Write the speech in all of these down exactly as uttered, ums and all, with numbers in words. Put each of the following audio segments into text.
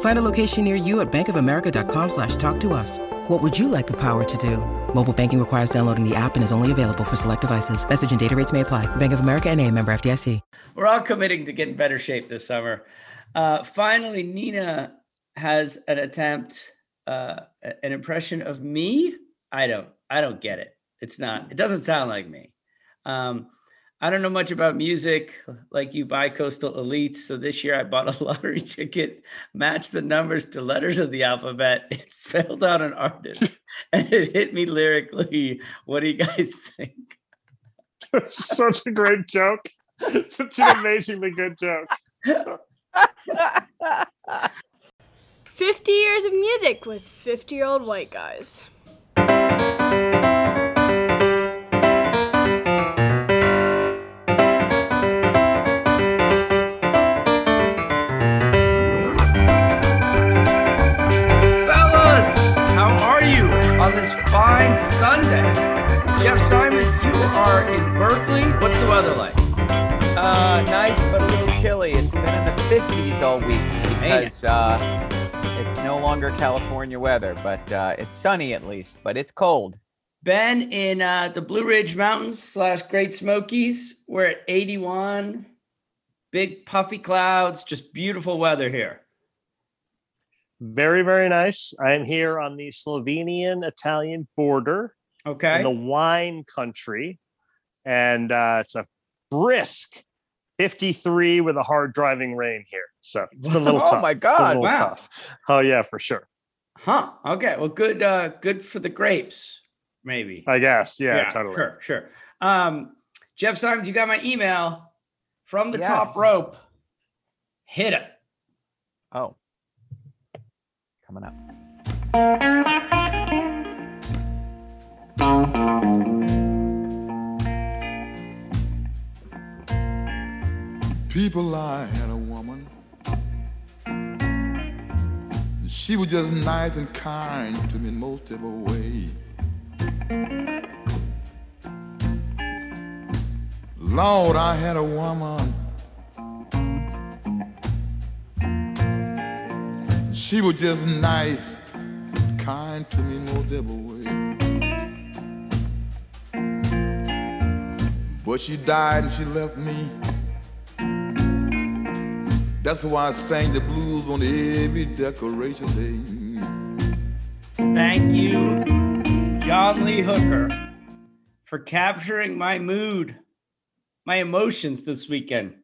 Find a location near you at bankofamerica.com slash talk to us. What would you like the power to do? Mobile banking requires downloading the app and is only available for select devices. Message and data rates may apply. Bank of America N A, member F D I C. We're all committing to get in better shape this summer. Uh, finally, Nina has an attempt, uh, an impression of me. I don't, I don't get it. It's not, it doesn't sound like me. Um, I don't know much about music, like you bi-coastal elites. So this year I bought a lottery ticket, matched the numbers to letters of the alphabet. It spelled out an artist and it hit me lyrically. What do you guys think? Such a great joke. Such an amazingly good joke. fifty years of music with fifty-year-old white guys. This fine Sunday. Jeff Simons, you are in Berkeley. What's the weather like? Uh, nice, but a little chilly. It's been in the fifties all week because uh, it's no longer California weather, but uh, it's sunny at least, but it's cold. Ben, in uh, the Blue Ridge Mountains slash Great Smokies, we're at eighty-one, big puffy clouds, just beautiful weather here. Very, very nice. I'm here on the Slovenian-Italian border. Okay. In the wine country. And uh, it's a brisk fifty-three with a hard driving rain here. So it's been a little oh tough. Oh, my God. Wow. Tough. Oh, yeah, for sure. Huh. Okay. Well, good uh, good for the grapes, maybe. I guess. Yeah, yeah, totally. Sure, sure. Um, Jeff Simons, you got my email from the yes. top rope. Hit it. Oh. Coming up. People lie at a woman. She was just nice and kind to me in most every way. Lord, I had a woman. She was just nice, kind to me most every way. But she died and she left me. That's why I sang the blues on every decoration day. Thank you, John Lee Hooker, for capturing my mood, my emotions this weekend.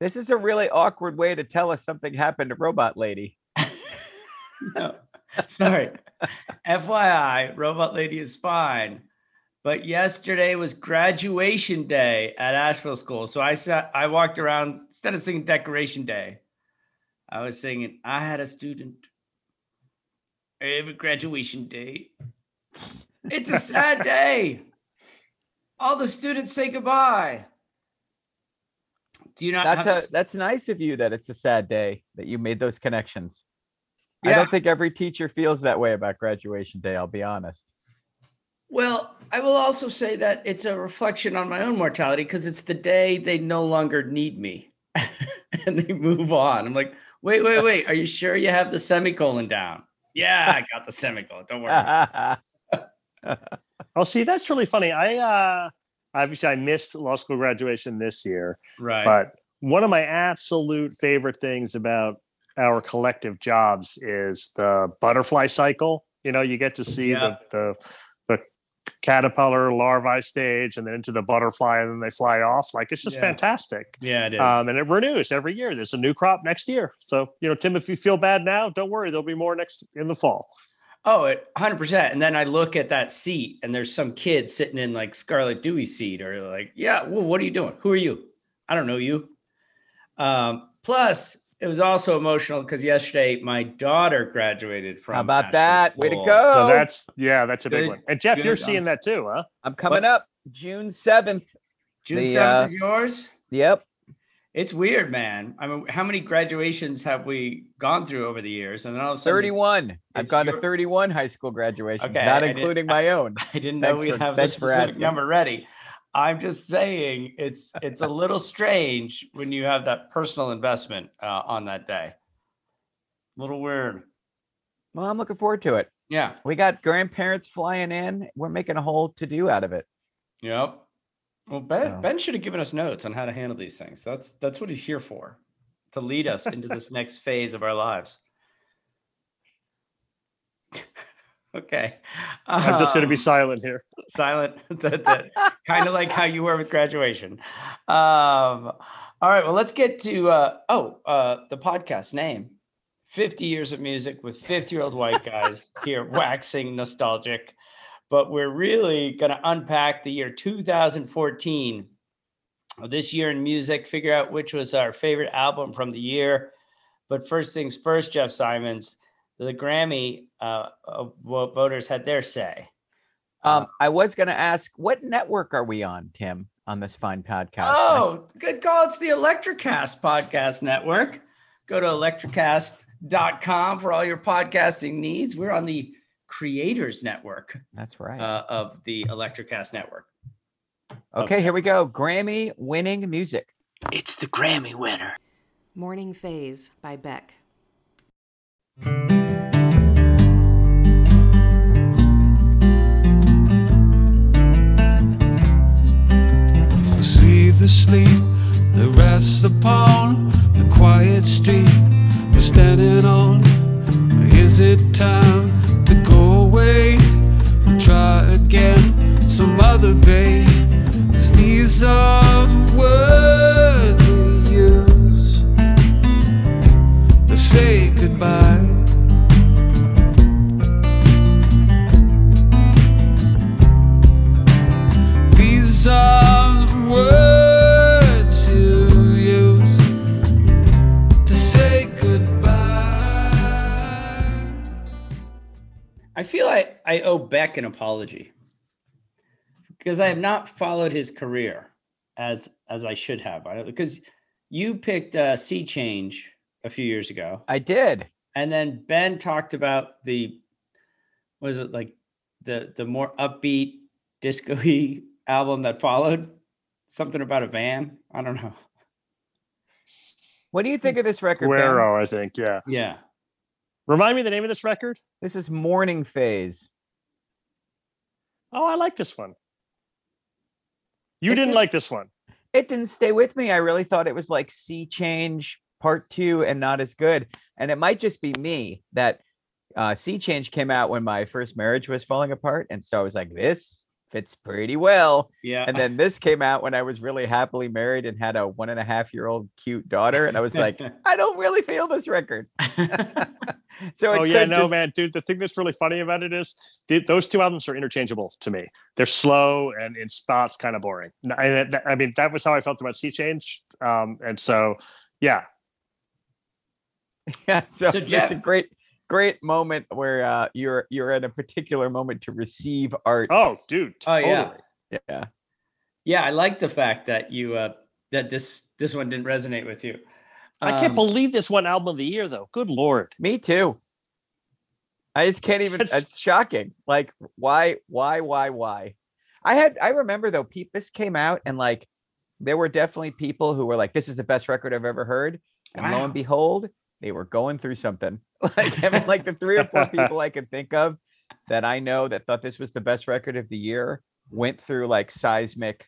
This is a really awkward way to tell us something happened to Robot Lady. No, sorry. F Y I, Robot Lady is fine. But yesterday was graduation day at Asheville School. So I sat, I walked around, instead of singing Decoration Day, I was singing, I had a student every graduation day. It's a sad day. All the students say goodbye. Do you not? That's, have a, to... that's nice of you that it's a sad day, that you made those connections. Yeah. I don't think every teacher feels that way about graduation day, I'll be honest. Well, I will also say that it's a reflection on my own mortality because it's the day they no longer need me and they move on. I'm like, wait, wait, wait. Are you sure you have the semicolon down? Yeah, I got the semicolon. Don't worry. Oh, see, that's really funny. I uh, obviously I missed law school graduation this year. Right. But one of my absolute favorite things about our collective jobs is the butterfly cycle. You know, you get to see yeah. the, the the caterpillar larvae stage and then into the butterfly, and then they fly off. Like, it's just yeah. fantastic. Yeah, it is. Um, and it renews every year. There's a new crop next year. So, you know, Tim, if you feel bad now, don't worry. There'll be more next in the fall. Oh, one hundred percent. And then I look at that seat and there's some kid sitting in like Scarlett Dewey's seat, or like, yeah, well, what are you doing? Who are you? I don't know you. Um, plus, it was also emotional because yesterday my daughter graduated from. How about Asheville that? School. Way to go. Well, that's yeah, that's a good, big one. And Jeff, you're job. seeing that too, huh? I'm coming what? up June seventh. June the, seventh uh, is yours? Yep. It's weird, man. I mean, how many graduations have we gone through over the years? And then all of a sudden, thirty-one. I've gone your... to thirty-one high school graduations, okay, not I including my own. I didn't know we have this specific number ready. I'm just saying it's it's a little strange when you have that personal investment uh, on that day. A little weird. Well, I'm looking forward to it. Yeah. We got grandparents flying in. We're making a whole to-do out of it. Yep. Well, Ben, Ben should have given us notes on how to handle these things. That's that's what he's here for, to lead us into this next phase of our lives. Okay. Um, I'm just going to be silent here. Silent. Kind of like how you were with graduation. Um, all right. Well, let's get to, uh, oh, uh, the podcast name. fifty years of music with fifty-year-old white guys here waxing nostalgic. But we're really going to unpack the year two thousand fourteen. This year in music, figure out which was our favorite album from the year. But first things first, Jeff Simons, the Grammy uh, voters had their say. Um, I was going to ask, what network are we on, Tim, on this fine podcast? Oh, good call. It's the ElectriCast podcast network. Go to electric cast dot com for all your podcasting needs. We're on the Creators Network. That's right. Uh, of the ElectriCast Network. Okay, okay, here we go. Grammy winning music. It's the Grammy winner. Morning Phase by Beck. See the sleep that rests upon the quiet street we're standing on. Is it time to go away? Try again some other day. 'Cause these are words we use to say goodbye. These are words you use to say goodbye. I feel like I owe Beck an apology because I have not followed his career as as I should have. I, because you picked uh, Sea Change a few years ago. I did. And then Ben talked about the, what is it, like the, the more upbeat disco-y album that followed, something about a van. I don't know. What do you think of this record? Guero, I think. Yeah. Yeah. Remind me the name of this record. This is Morning Phase. Oh, I like this one. You it didn't did, like this one. It didn't stay with me. I really thought it was like Sea Change Part Two and not as good. And it might just be me that uh, Sea Change came out when my first marriage was falling apart. And so I was like, this fits pretty well. Yeah. And then this came out when I was really happily married and had a one and a half year old cute daughter. And I was like, I don't really feel this record. So oh yeah, no, just... man, dude, the thing that's really funny about it is th- those two albums are interchangeable to me. They're slow and in spots kind of boring. I, I mean, that was how I felt about Sea Change. Um, and so, yeah. Yeah. So, so Jeff- it's a great, great moment where uh, you're you're at a particular moment to receive art. Oh, dude! Totally. Oh yeah, yeah, yeah. I like the fact that you uh, that this this one didn't resonate with you. Um, I can't believe this one album of the year though. Good Lord. Me too. I just can't even. That's... It's shocking. Like why why why why? I had I remember though. This came out and like there were definitely people who were like, "This is the best record I've ever heard," and wow. Lo and behold, they were going through something. Like, I mean, like the three or four people I could think of that I know that thought this was the best record of the year went through like seismic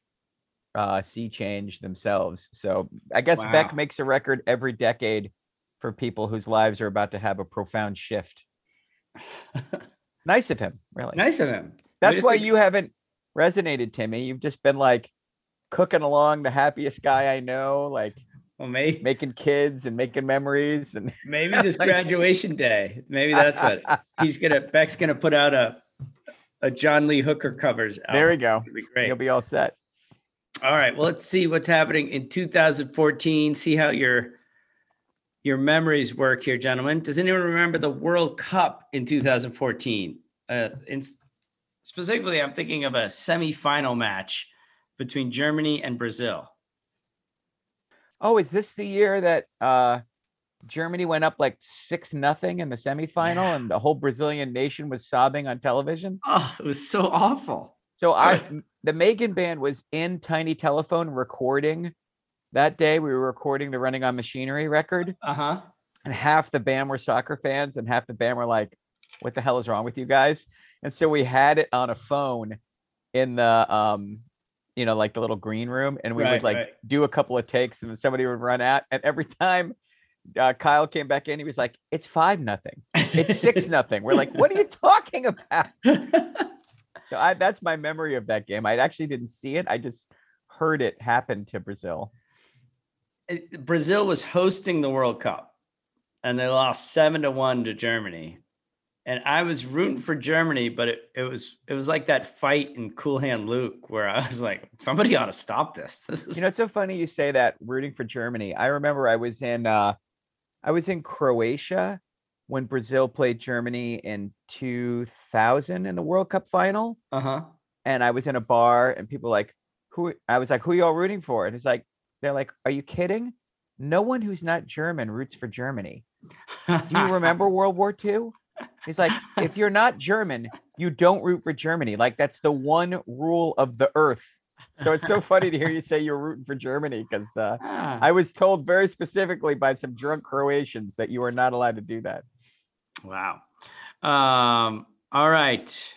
uh, sea change themselves. So I guess wow. Beck makes a record every decade for people whose lives are about to have a profound shift. Nice of him, really. Nice of him. That's why you haven't resonated, Timmy. You've just been like cooking along, the happiest guy I know, like well, maybe, making kids and making memories. And maybe this like, graduation day, maybe that's what he's gonna. Beck's gonna put out a a John Lee Hooker covers album. There we go. It'll be great. You'll be all set. All right. Well, let's see what's happening in two thousand fourteen. See how your your memories work here, gentlemen. Does anyone remember the World Cup in two thousand fourteen? Uh, in, specifically, I'm thinking of a semifinal match between Germany and Brazil. Oh, is this the year that uh, Germany went up like six nothing in the semifinal, yeah, and the whole Brazilian nation was sobbing on television? Oh, it was so awful. So I, the Megan band was in Tiny Telephone recording. That day we were recording the Running on Machinery record. Uh-huh. And half the band were soccer fans and half the band were like, what the hell is wrong with you guys? And so we had it on a phone in the, um, you know, like the little green room. And we right, would like right. do a couple of takes and then somebody would run out. And every time uh, Kyle came back in, he was like, it's five nothing. It's six nothing. We're like, what are you talking about? So I, that's my memory of that game. I actually didn't see it. I just heard it happen to Brazil. Brazil was hosting the World Cup and they lost seven to one to Germany. And I was rooting for Germany, but it, it was it was like that fight in Cool Hand Luke where I was like, somebody ought to stop this. This is, you know, it's so funny you say that, rooting for Germany. I remember I was in uh, I was in Croatia when Brazil played Germany in two thousand in the World Cup final. Uh-huh. And I was in a bar and people were like, who I was like, who are y'all rooting for? And it's like, they're like, are you kidding? No one who's not German roots for Germany. Do you remember World War Two? He's like, if you're not German, you don't root for Germany. Like, that's the one rule of the earth. So it's so funny to hear you say you're rooting for Germany, because uh, I was told very specifically by some drunk Croatians that you are not allowed to do that. Wow. Um, all right.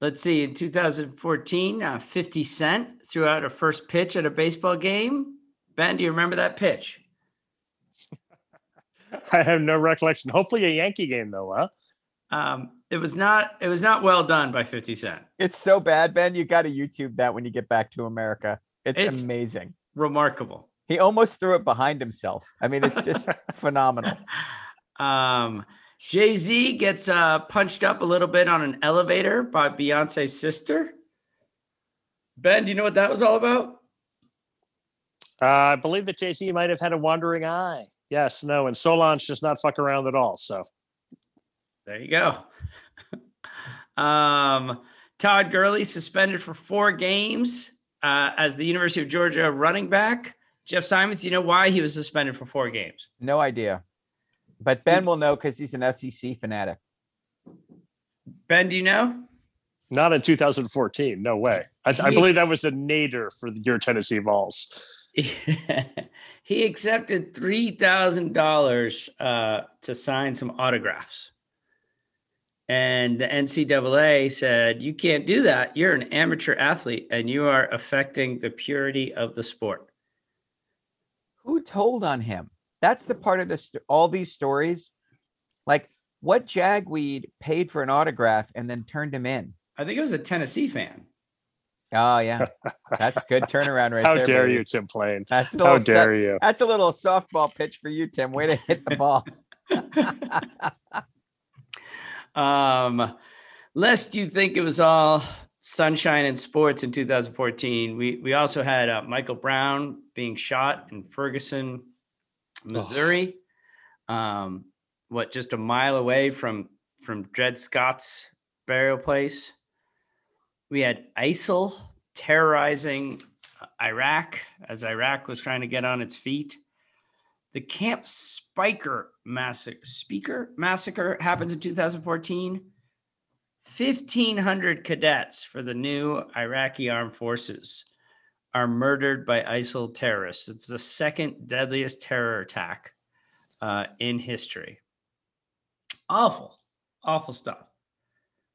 Let's see. In two thousand fourteen, uh, fifty Cent threw out a first pitch at a baseball game. Ben, do you remember that pitch? I have no recollection. Hopefully a Yankee game, though, huh? Um, it was not it was not well done by fifty Cent. It's so bad, Ben. You got to YouTube that when you get back to America. It's, it's amazing. Remarkable. He almost threw it behind himself. I mean, it's just phenomenal. Um, Jay-Z gets uh, punched up a little bit on an elevator by Beyonce's sister. Ben, do you know what that was all about? Uh, I believe that Jay-Z might have had a wandering eye. Yes, no, and Solange does not fuck around at all. So there you go. um, Todd Gurley suspended for four games uh, as the University of Georgia running back. Jeff Simons, do you know why he was suspended for four games? No idea. But Ben will know because he's an S E C fanatic. Ben, do you know? Not in two thousand fourteen. No way. I, I believe that was a nadir for your Tennessee Vols. Yeah. He accepted three thousand dollars uh, to sign some autographs. And the N C double A said, you can't do that. You're an amateur athlete and you are affecting the purity of the sport. Who told on him? That's the part of this, all these stories. Like, what jagweed paid for an autograph and then turned him in? I think it was a Tennessee fan. Oh, yeah. That's good turnaround right How there. How dare buddy. you, Tim Plain? That's How dare so- you? That's a little softball pitch for you, Tim. Way to hit the ball. um, lest you think it was all sunshine and sports in two thousand fourteen, we, we also had uh, Michael Brown being shot in Ferguson, Missouri. Oh. Um, what, just a mile away from, from Dred Scott's burial place. We had ISIL terrorizing Iraq as Iraq was trying to get on its feet. The Camp Spiker massacre, Speaker massacre happens in two thousand fourteen. fifteen hundred cadets for the new Iraqi armed forces are murdered by ISIL terrorists. It's the second deadliest terror attack uh, in history. Awful, awful stuff.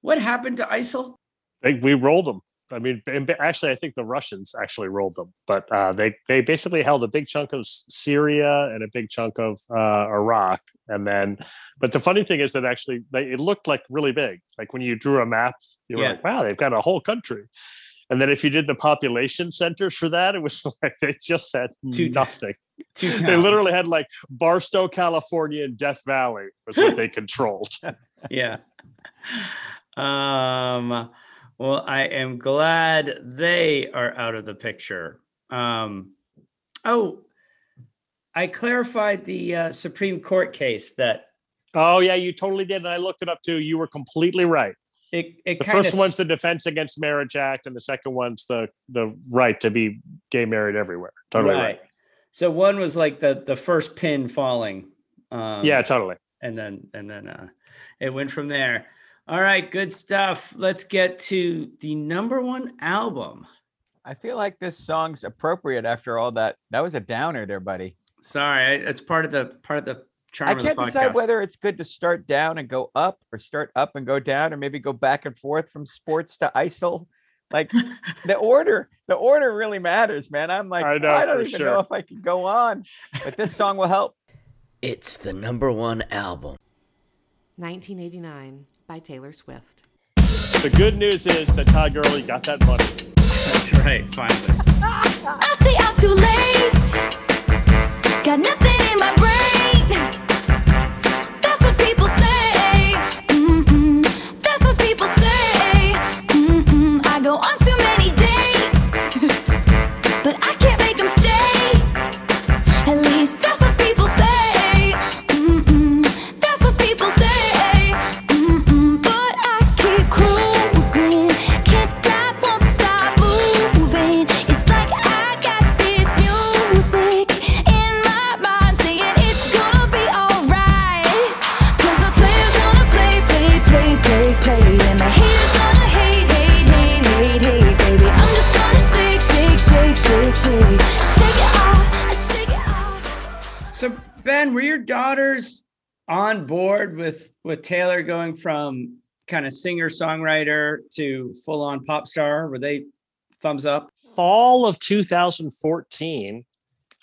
What happened to ISIL? We rolled them. I mean, actually, I think the Russians actually rolled them, but uh, they they basically held a big chunk of Syria and a big chunk of uh, Iraq, and then. But the funny thing is that actually, they, it looked like really big. Like when you drew a map, you were yeah. like, "Wow, they've got a whole country." And then if you did the population centers for that, it was like they just had two, nothing. Two they literally had like Barstow, California, and Death Valley was what they controlled. Yeah. Um, well, I am glad they are out of the picture. Um, oh, I clarified the uh, Supreme Court case that. Oh, yeah, you totally did. And I looked it up, too. You were completely right. It, it the first one's the Defense Against Marriage Act, and the second one's the the right to be gay married everywhere. Totally right. right. So one was like the the first pin falling. Um, yeah, totally. And then and then uh, it went from there. All right, good stuff. Let's get to the number one album. I feel like this song's appropriate after all that. That was a downer, there, buddy. Sorry, it's part of the part of the. I can't decide whether it's good to start down and go up or start up and go down or maybe go back and forth from sports to I S I L. Like the order, the order really matters, man. I'm like, I, know, well, I don't even sure. know if I can go on, but this song will help. It's the number one album. nineteen eighty-nine by Taylor Swift. The good news is that Todd Gurley got that money. That's right, finally. I say I'm too late. Got nothing in my brain. Ben, were your daughters on board with, with Taylor going from kind of singer-songwriter to full-on pop star? Were they thumbs up? Fall of two thousand fourteen,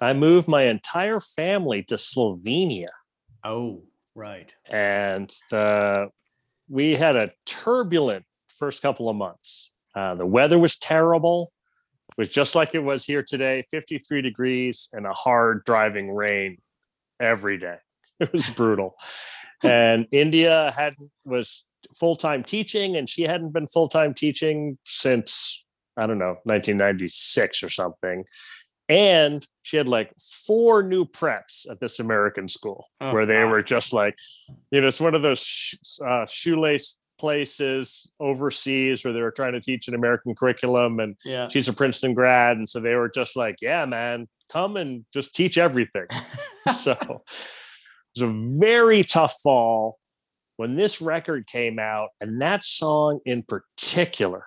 I moved my entire family to Slovenia. Oh, right. And the, we had a turbulent first couple of months. Uh, the weather was terrible. It was just like it was here today, fifty-three degrees and a hard driving rain. Every day. It was brutal. And India hadn't was full-time teaching, and she hadn't been full-time teaching since, I don't know, nineteen ninety-six or something. And she had like four new preps at this American school oh, where they God. were just like, you know, it's one of those sh- uh, shoelace places overseas where they were trying to teach an American curriculum. And yeah. she's a Princeton grad. And so they were just like, yeah, man, come and just teach everything. So it was a very tough fall when this record came out, and that song in particular,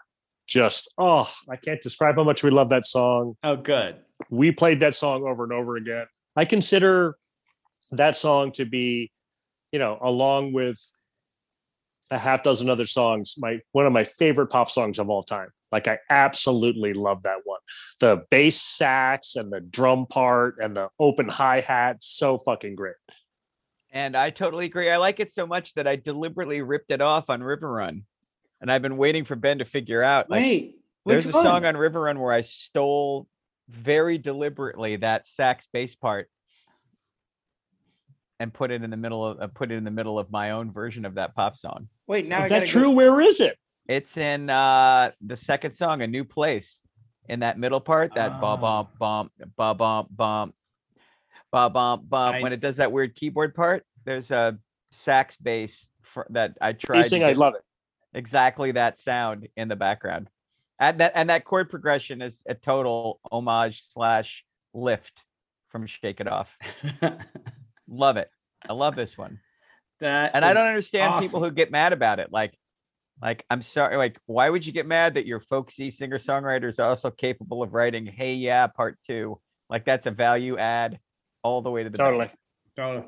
just, oh, I can't describe how much we love that song. Oh, good. We played that song over and over again. I consider that song to be, you know, along with a half dozen other songs, my one of my favorite pop songs of all time. Like, I absolutely love that one. The bass sax and the drum part and the open hi-hat. So fucking great. And I totally agree. I like it so much that I deliberately ripped it off on River Run. And I've been waiting for Ben to figure out. Like, Wait, there's a one? song on River Run where I stole very deliberately that sax bass part and put it in the middle of uh, put it in the middle of my own version of that pop song. Wait, now is that true? Go- Where is it? It's in uh, the second song, A New Place. In that middle part, that ba bum bum ba bum bum ba bum bum. When it does that weird keyboard part, there's a sax bass for, that I tried. Sing, I love it. Exactly that sound in the background, and that and that chord progression is a total homage slash lift from "Shake It Off." Love it. I love this one. That and I don't understand awesome. people who get mad about it. Like. Like, I'm sorry, like, why would you get mad that your folksy singer-songwriter is also capable of writing Hey Yeah Part Two? Like, that's a value add all the way to the Totally. Back. Totally.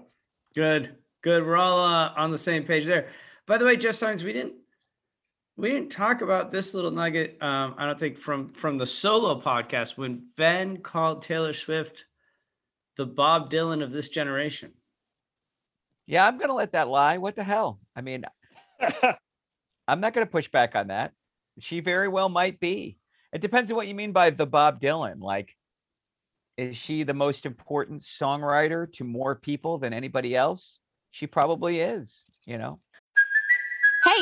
Good. Good. We're all uh, on the same page there. By the way, Jeff Sines, we didn't we didn't talk about this little nugget, um, I don't think, from, from the solo podcast when Ben called Taylor Swift the Bob Dylan of this generation. Yeah, I'm going to let that lie. What the hell? I mean... I'm not going to push back on that. She very well might be. It depends on what you mean by the Bob Dylan. Like, is she the most important songwriter to more people than anybody else? She probably is, you know. Hey,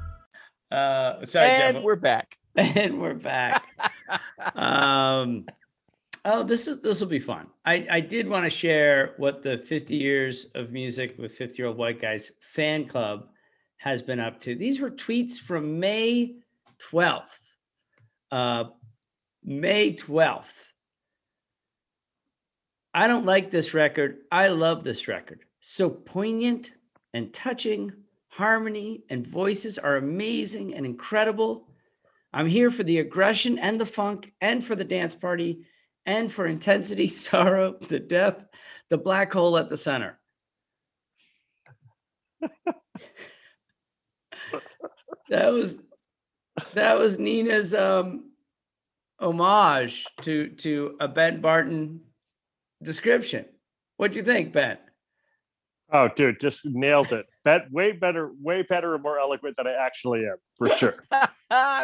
Uh, sorry, and Jeff, we're back. And we're back. um, oh, this is this will be fun. I, I did want to share what the fifty years of music with fifty-year-old white guys fan club has been up to. These were tweets from May twelfth. Uh, May twelfth. I don't like this record. I love this record. So poignant and touching. Harmony and voices are amazing and incredible. I'm here for the aggression and the funk and for the dance party and for intensity, sorrow, the depth, the black hole at the center. That was that was Nina's um, homage to, to a Ben Barton description. What do you think, Ben? Oh, dude, just nailed it. Bet way better, way better and more eloquent than I actually am, for sure. I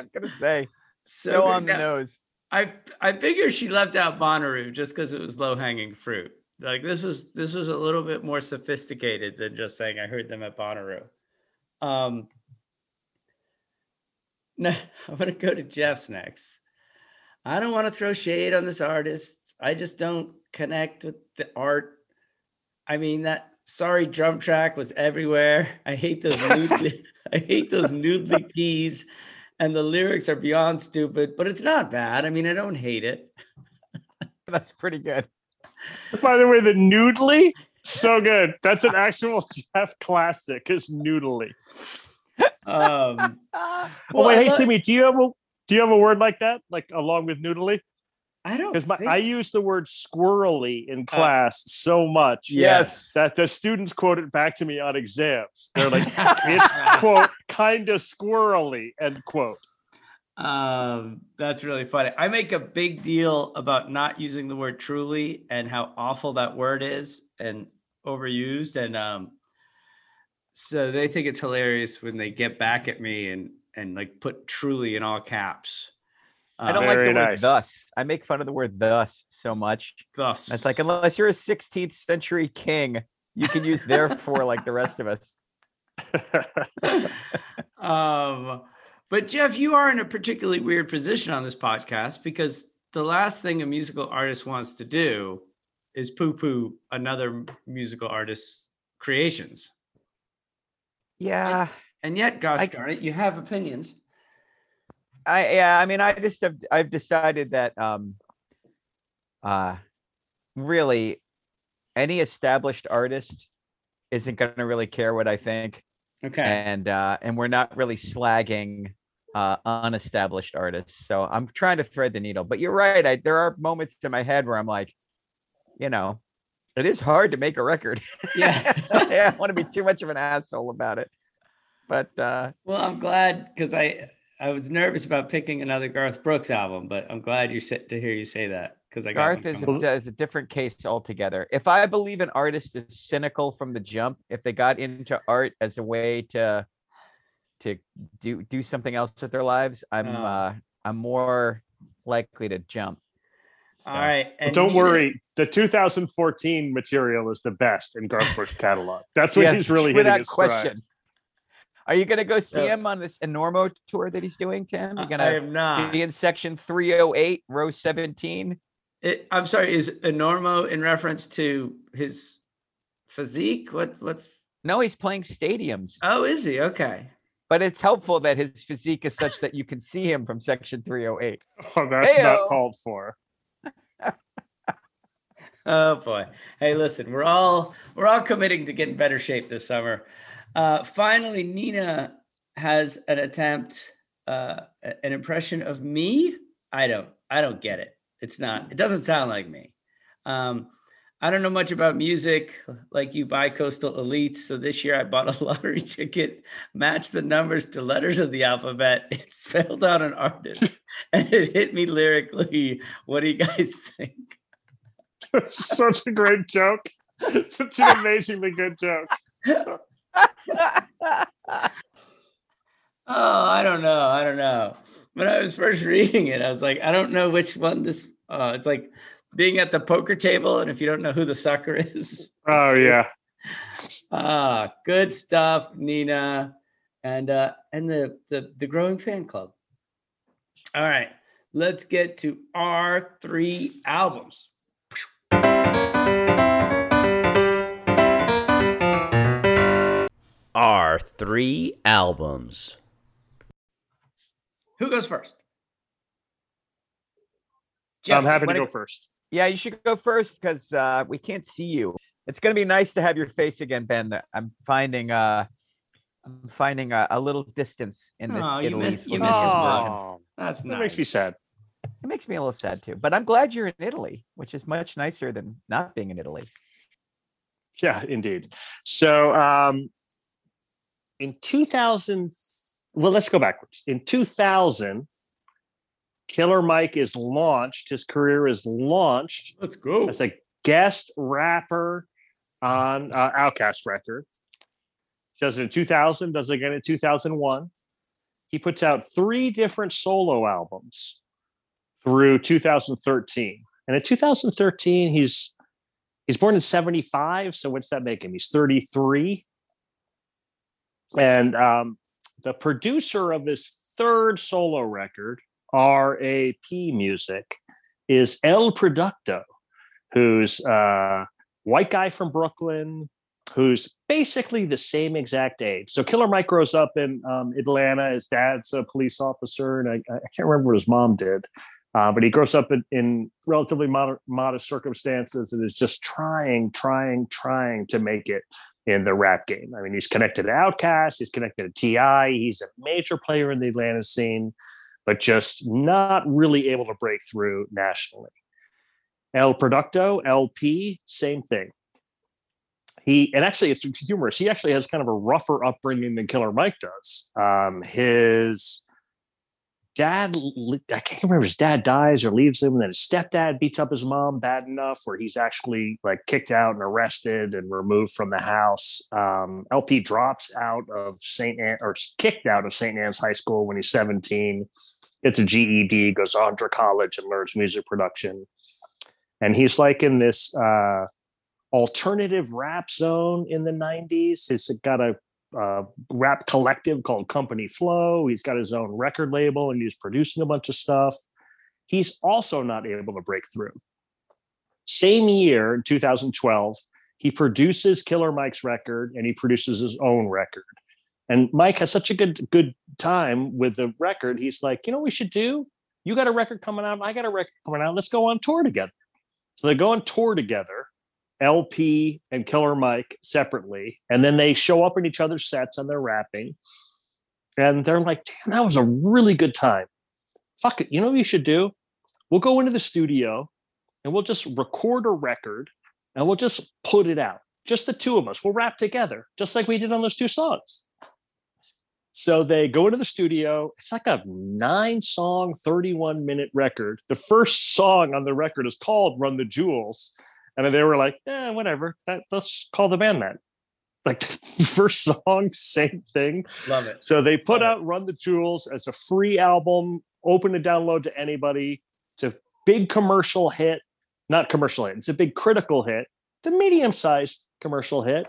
was going to say, so, so on the now, nose. I I figure she left out Bonnaroo just because it was low-hanging fruit. Like, this was, this was a little bit more sophisticated than just saying, I heard them at Bonnaroo. Um, now, I'm going to go to Jeff's next. I don't want to throw shade on this artist. I just don't connect with the art. I mean, that... Sorry, drum track was everywhere. I hate those nudely, I hate those noodly keys, and the lyrics are beyond stupid, but it's not bad. I mean, I don't hate it. That's pretty good. By the way, the noodly, so good. That's an actual Jeff classic, is noodly. Um, well, oh wait, hey love- Timmy, do you have a do you have a word like that, like along with noodly? I don't because think... I use the word squirrely in class uh, so much yes. that the students quote it back to me on exams. They're like, it's quote kind of squirrely, end quote. Um, that's really funny. I make a big deal about not using the word truly and how awful that word is and overused. And um, so they think it's hilarious when they get back at me and and like put truly in all caps. Uh, I don't like the nice. word thus. I make fun of the word thus so much. Thus. It's like, unless you're a sixteenth century king, you can use therefore like the rest of us. um, but Jeff, you are in a particularly weird position on this podcast because the last thing a musical artist wants to do is poo-poo another musical artist's creations. Yeah. And, and yet, gosh I, darn it, you have opinions. I yeah, I mean, I just have I've decided that um, uh, really any established artist isn't going to really care what I think. Okay. And uh, and we're not really slagging uh, unestablished artists. So I'm trying to thread the needle. But you're right. I, there are moments in my head where I'm like, you know, it is hard to make a record. Yeah. Yeah, I want to be too much of an asshole about it. But uh, well, I'm glad because I. I was nervous about picking another Garth Brooks album, but I'm glad you said to hear you say that because I got Garth is a, is a different case altogether. If I believe an artist is cynical from the jump, if they got into art as a way to to do do something else with their lives, I'm oh. uh, I'm more likely to jump. So. All right, and don't worry. The two thousand fourteen material is the best in Garth Brooks' catalog. That's what yeah, he's really hitting his question. Stride. Are you going to go see him on this Enormo tour that he's doing, Tim? You're going to I am not. Be in section three oh eight, row seventeen? It, I'm sorry, is Enormo in reference to his physique? What? What's? No, he's playing stadiums. Oh, is he? Okay. But it's helpful that his physique is such that you can see him from section three oh eight. Oh, that's Heyo. Not called for. Oh, boy. Hey, listen, we're all we're all committing to getting better shape this summer. Uh, finally, Nina has an attempt, uh, an impression of me. I don't, I don't get it. It's not, it doesn't sound like me. Um, I don't know much about music like you bi-coastal elites. So this year I bought a lottery ticket, matched the numbers to letters of the alphabet. It spelled out an artist and it hit me lyrically. What do you guys think? Such a great joke. Such an amazingly good joke. oh, I don't know. I don't know. When I was first reading it, I was like, I don't know which one this, uh, it's like, being at the poker table, and if you don't know who the sucker is. Oh, yeah. Ah, good stuff, Nina. And uh, and the, the, the growing fan club. All right, let's get to our three albums. Our three albums. Who goes first? Jeff, I'm happy to go it- first. Yeah, you should go first because uh, we can't see you. It's going to be nice to have your face again, Ben. I'm finding uh, I'm finding a, a little distance in this. Oh, you miss, you miss his version. That's nice. That makes me sad. It makes me a little sad too. But I'm glad you're in Italy, which is much nicer than not being in Italy. Yeah, indeed. So um, in two thousand, well, let's go backwards. In two thousand. Killer Mike is launched. His career is launched. Let's go. As a guest rapper on uh, Outkast records. He does it in two thousand, does it again in two thousand one. He puts out three different solo albums through two thousand thirteen. And in two thousand thirteen, he's he's born in seventy-five. So what's that make him? He's thirty-three. And um, the producer of his third solo record, R A P Music, is El Producto, who's a white guy from Brooklyn, who's basically the same exact age. So Killer Mike grows up in um, Atlanta. His dad's a police officer, and I, I can't remember what his mom did, uh, but he grows up in, in relatively mod- modest circumstances and is just trying, trying, trying to make it in the rap game. I mean, he's connected to Outkast, he's connected to T I, he's a major player in the Atlanta scene, but just not really able to break through nationally. El Producto, L P, same thing. He, and actually it's humorous, he actually has kind of a rougher upbringing than Killer Mike does. Um, his dad, I can't remember, his dad dies or leaves him, and then his stepdad beats up his mom bad enough where he's actually like kicked out and arrested and removed from the house. Um, L P drops out of Saint Anne, or kicked out of Saint Anne's High School when he's seventeen. Gets a G E D, goes on to college and learns music production. And he's like in this uh, alternative rap zone in the nineties. He's got a uh, rap collective called Company Flow. He's got his own record label and he's producing a bunch of stuff. He's also not able to break through. Same year, in two thousand twelve, he produces Killer Mike's record and he produces his own record. And Mike has such a good good time with the record. He's like, you know what we should do? You got a record coming out. I got a record coming out. Let's go on tour together. So they go on tour together, L P and Killer Mike separately. And then they show up in each other's sets and they're rapping. And they're like, damn, that was a really good time. Fuck it. You know what you should do? We'll go into the studio and we'll just record a record and we'll just put it out. Just the two of us. We'll rap together, just like we did on those two songs. So they go into the studio. It's like a nine song, thirty-one minute record. The first song on the record is called Run the Jewels. And they were like, eh, whatever. That, let's call the band that. Like the first song, same thing. Love it. So they put Love out it. Run the Jewels as a free album, open to download to anybody. It's a big commercial hit. Not commercial hit. It's a big critical hit. It's a medium-sized commercial hit.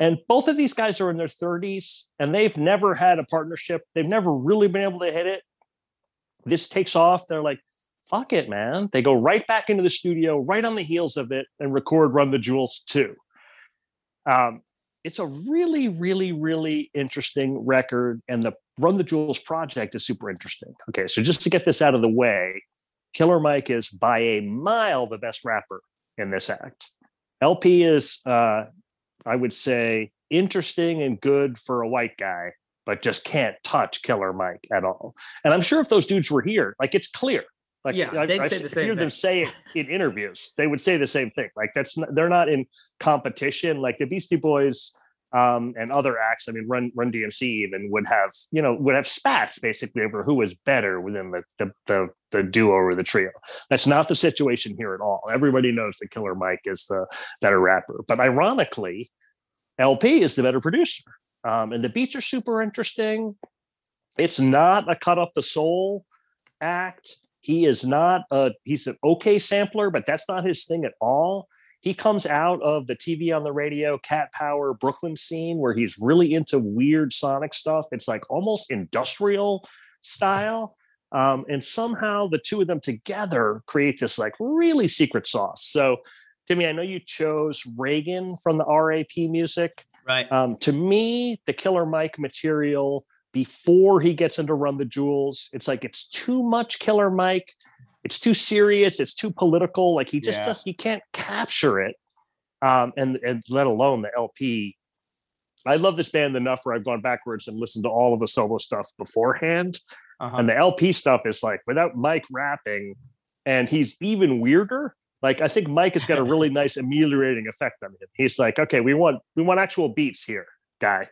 And both of these guys are in their thirties, and they've never had a partnership. They've never really been able to hit it. This takes off. They're like, fuck it, man. They go right back into the studio, right on the heels of it, and record Run the Jewels two. Um, it's a really, really, really interesting record, and the Run the Jewels project is super interesting. Okay, so just to get this out of the way, Killer Mike is by a mile the best rapper in this act. L P is, uh, I would say, interesting and good for a white guy, but just can't touch Killer Mike at all. And I'm sure if those dudes were here, like it's clear. Like, yeah, I, I the hear them say it in interviews. They would say the same thing. Like, that's not, they're not in competition. Like the Beastie Boys um, and other acts, I mean, Run Run D M C even would have, you know, would have spats basically over who was better within the the the, the duo or the trio. That's not the situation here at all. Everybody knows that Killer Mike is the better rapper, but ironically, L P is the better producer. Um, and the beats are super interesting. It's not a cut up the soul act. He is not a, he's an okay sampler, but that's not his thing at all. He comes out of the T V on the radio, Cat Power, Brooklyn scene, where he's really into weird sonic stuff. It's like almost industrial style. Um, and somehow the two of them together create this like really secret sauce. So Timmy, I know you chose Reagan from the R A P music. Right. Um, to me, the Killer Mike material before he gets into Run the Jewels, it's like it's too much Killer Mike. It's too serious. It's too political. Like he just yeah. does. You can't capture it, um, and and let alone the L P. I love this band enough where I've gone backwards and listened to all of the solo stuff beforehand, uh-huh. and the L P stuff is like without Mike rapping, and he's even weirder. Like, I think Mike has got a really nice ameliorating effect on him. He's like, okay, we want we want actual beats here, guy.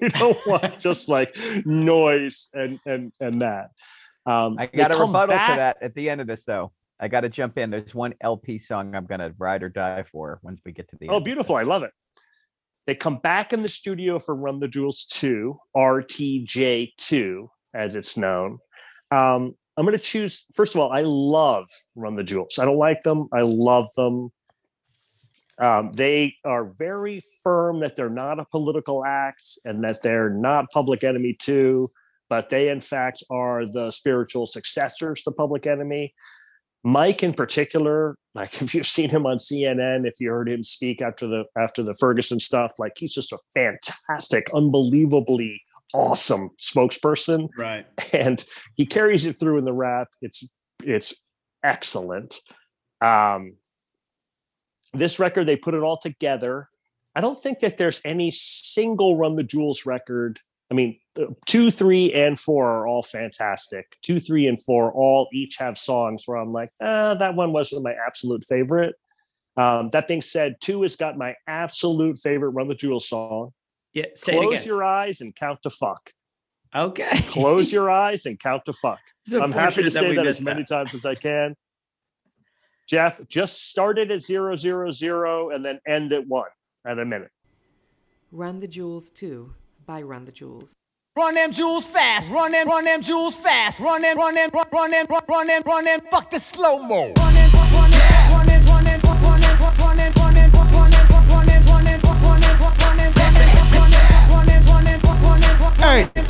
We don't want just like noise and and and that. Um, I got a rebuttal back to that at the end of this, though. I got to jump in. There's one L P song I'm going to ride or die for once we get to the end. Oh, beautiful. I love it. They come back in the studio for Run the Jewels two, R T J two, as it's known. Um, I'm going to choose, first of all, I love Run the Jewels. I don't like them. I love them. Um, they are very firm that they're not a political act and that they're not Public Enemy two, but they, in fact, are the spiritual successors to Public Enemy. Mike, in particular, like if you've seen him on C N N, if you heard him speak after the after the Ferguson stuff, like he's just a fantastic, unbelievably awesome spokesperson, right? And he carries it through in the rap. It's it's excellent. Um, this record, they put it all together. I don't think that there's any single Run the Jewels record. I mean, two, three, and four are all fantastic. Two, three, and four all each have songs where I'm like, ah, that one wasn't my absolute favorite. Um, that being said, two has got my absolute favorite Run the Jewels song. Yeah, say Close it again. Your eyes and count to fuck. Okay. Close your eyes and count to fuck. I'm happy to say that, that as many that. times as I can. Jeff, just start it at zero, zero, zero, and then end at one at a minute. Run the Jewels two by Run the Jewels. Run them jewels fast. Run them, run them jewels fast. Run them, run them, run, run them, run, run them, run them. Fuck the slow mo. Run them, run them, run them, run them, run them, run them, run them, run them, run them, run them, run them, run them. Hey.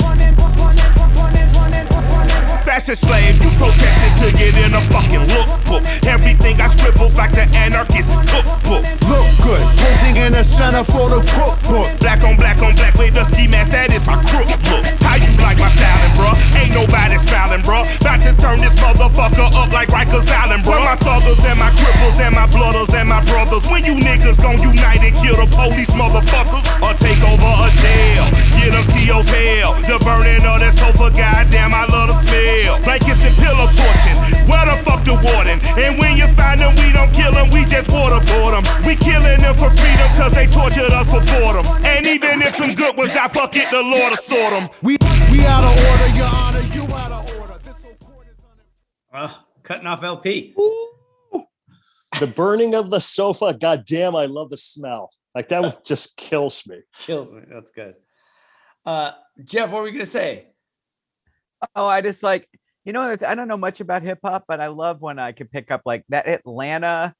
Fashion slave, you protested to get in a fucking lookbook. Everything I scribbles like the anarchist cookbook. Look good, posing in the center for the cookbook. Black on black on black with a ski mask, that is my crookbook. How you like my styling, bruh? Ain't nobody styling, bruh. About to turn this motherfucker up like Rikers Island, bruh. My thuggers and my cripples and my blooders and my brothers. When you niggas gon' unite and kill the police, motherfuckers, or take over a jail. Get them C O's hell. The burning of that sofa, goddamn, I love the smell. Blankets and pillow torching. Where the fuck the warden? And when you find them, we don't kill them, we just waterboard them. We killing them for freedom, cause they tortured us for boredom. And even if some good ones die, fuck it, the Lord assort them. We, we out of order, your honor, you out of order. This whole court is on it. Well, cutting off L P. Ooh. The burning of the sofa, goddamn, I love the smell. Like that one just kills me. Kills me, that's good. Uh, Jeff, what were we going to say? Oh, I just like, you know, I don't know much about hip hop, but I love when I can pick up like that Atlanta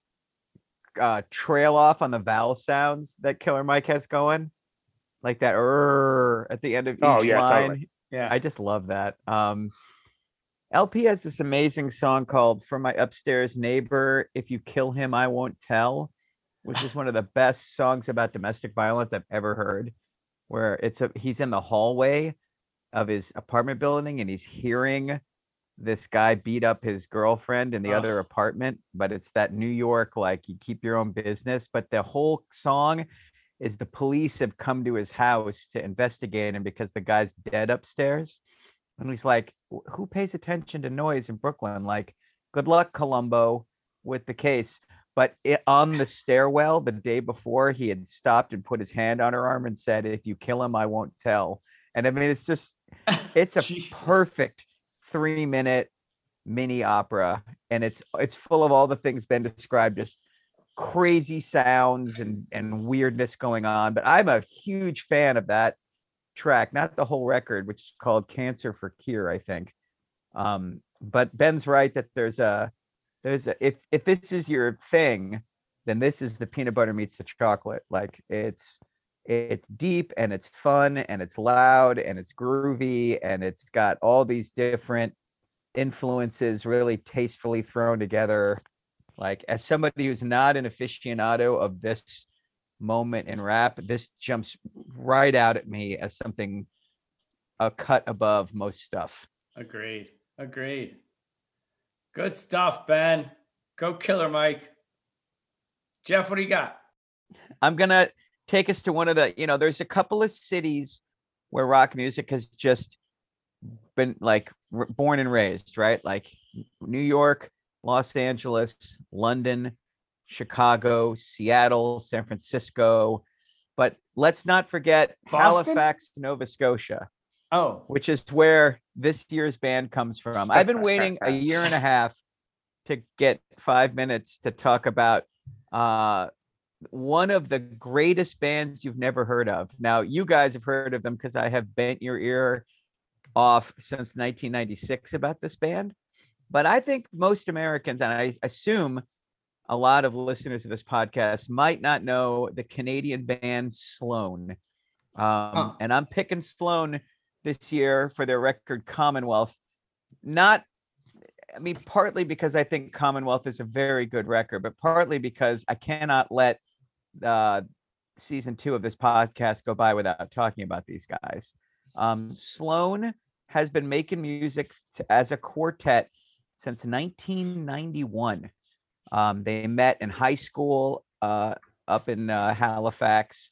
uh, trail off on the vowel sounds that Killer Mike has going. Like that er at the end of each oh, yeah, line. Totally. Yeah, I just love that. Um, L P has this amazing song called From My Upstairs Neighbor, If You Kill Him, I Won't Tell, which is one of the best songs about domestic violence I've ever heard. Where it's a, he's in the hallway of his apartment building and he's hearing this guy beat up his girlfriend in the oh. other apartment. But it's that New York, like you keep your own business. But the whole song is the police have come to his house to investigate him because the guy's dead upstairs. And he's like, who pays attention to noise in Brooklyn? Like good luck, Columbo, with the case. But it, on the stairwell the day before, he had stopped and put his hand on her arm and said, if you kill him, I won't tell. And I mean, it's just, it's a perfect three minute mini opera. And it's, it's full of all the things Ben described, just crazy sounds and, and weirdness going on. But I'm a huge fan of that track, not the whole record, which is called Cancer for Cure, I think. Um, but Ben's right that there's a, There's a, if if this is your thing, then this is the peanut butter meets the chocolate. Like it's it's deep and it's fun and it's loud and it's groovy and it's got all these different influences really tastefully thrown together. Like as somebody who's not an aficionado of this moment in rap, this jumps right out at me as something a cut above most stuff. Agreed. Agreed. Good stuff, Ben. Go Killer Mike. Jeff, what do you got? I'm going to take us to one of the, you know, there's a couple of cities where rock music has just been like r- born and raised, right? Like New York, Los Angeles, London, Chicago, Seattle, San Francisco. But let's not forget Boston? Halifax, Nova Scotia. Oh, which is where this year's band comes from. I've been waiting a year and a half to get five minutes to talk about uh, one of the greatest bands you've never heard of. Now, you guys have heard of them because I have bent your ear off since nineteen ninety-six about this band. But I think most Americans, and I assume a lot of listeners of this podcast, might not know the Canadian band Sloan. Um, huh. And I'm picking Sloan this year for their record Commonwealth, not, I mean, partly because I think Commonwealth is a very good record, but partly because I cannot let uh, season two of this podcast go by without talking about these guys. Um, Sloan has been making music t- as a quartet since nineteen ninety-one. Um, they met in high school uh, up in uh, Halifax.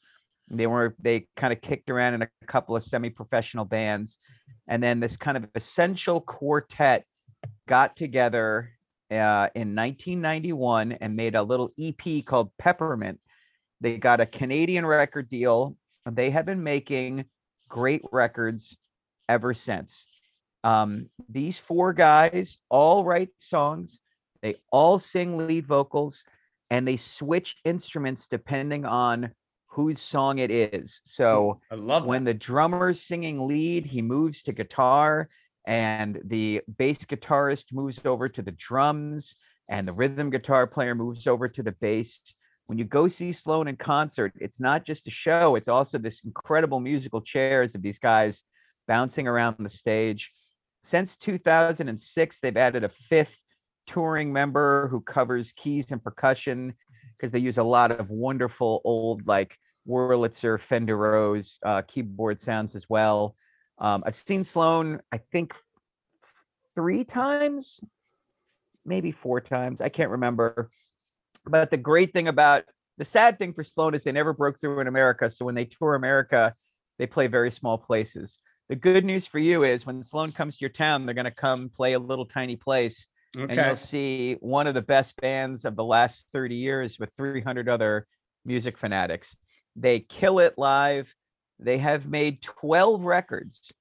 They were, they kind of kicked around in a couple of semi-professional bands. And then this kind of essential quartet got together uh, in nineteen ninety-one and made a little E P called Peppermint. They got a Canadian record deal. And they have been making great records ever since. Um, these four guys all write songs. They all sing lead vocals. And they switch instruments depending on whose song it is. So I love when that. The drummer's singing lead, he moves to guitar, and the bass guitarist moves over to the drums, and the rhythm guitar player moves over to the bass. When you go see Sloan in concert, it's not just a show, it's also this incredible musical chairs of these guys bouncing around the stage. Since two thousand six, they've added a fifth touring member who covers keys and percussion, because they use a lot of wonderful old like Wurlitzer, Fender Rhodes uh, keyboard sounds as well. Um, I've seen Sloan, I think three times, maybe four times. I can't remember. But the great thing about, the sad thing for Sloan is they never broke through in America. So when they tour America, they play very small places. The good news for you is when Sloan comes to your town, they're going to come play a little tiny place. Okay. And you'll see one of the best bands of the last thirty years with three hundred other music fanatics. They kill it live. They have made twelve records,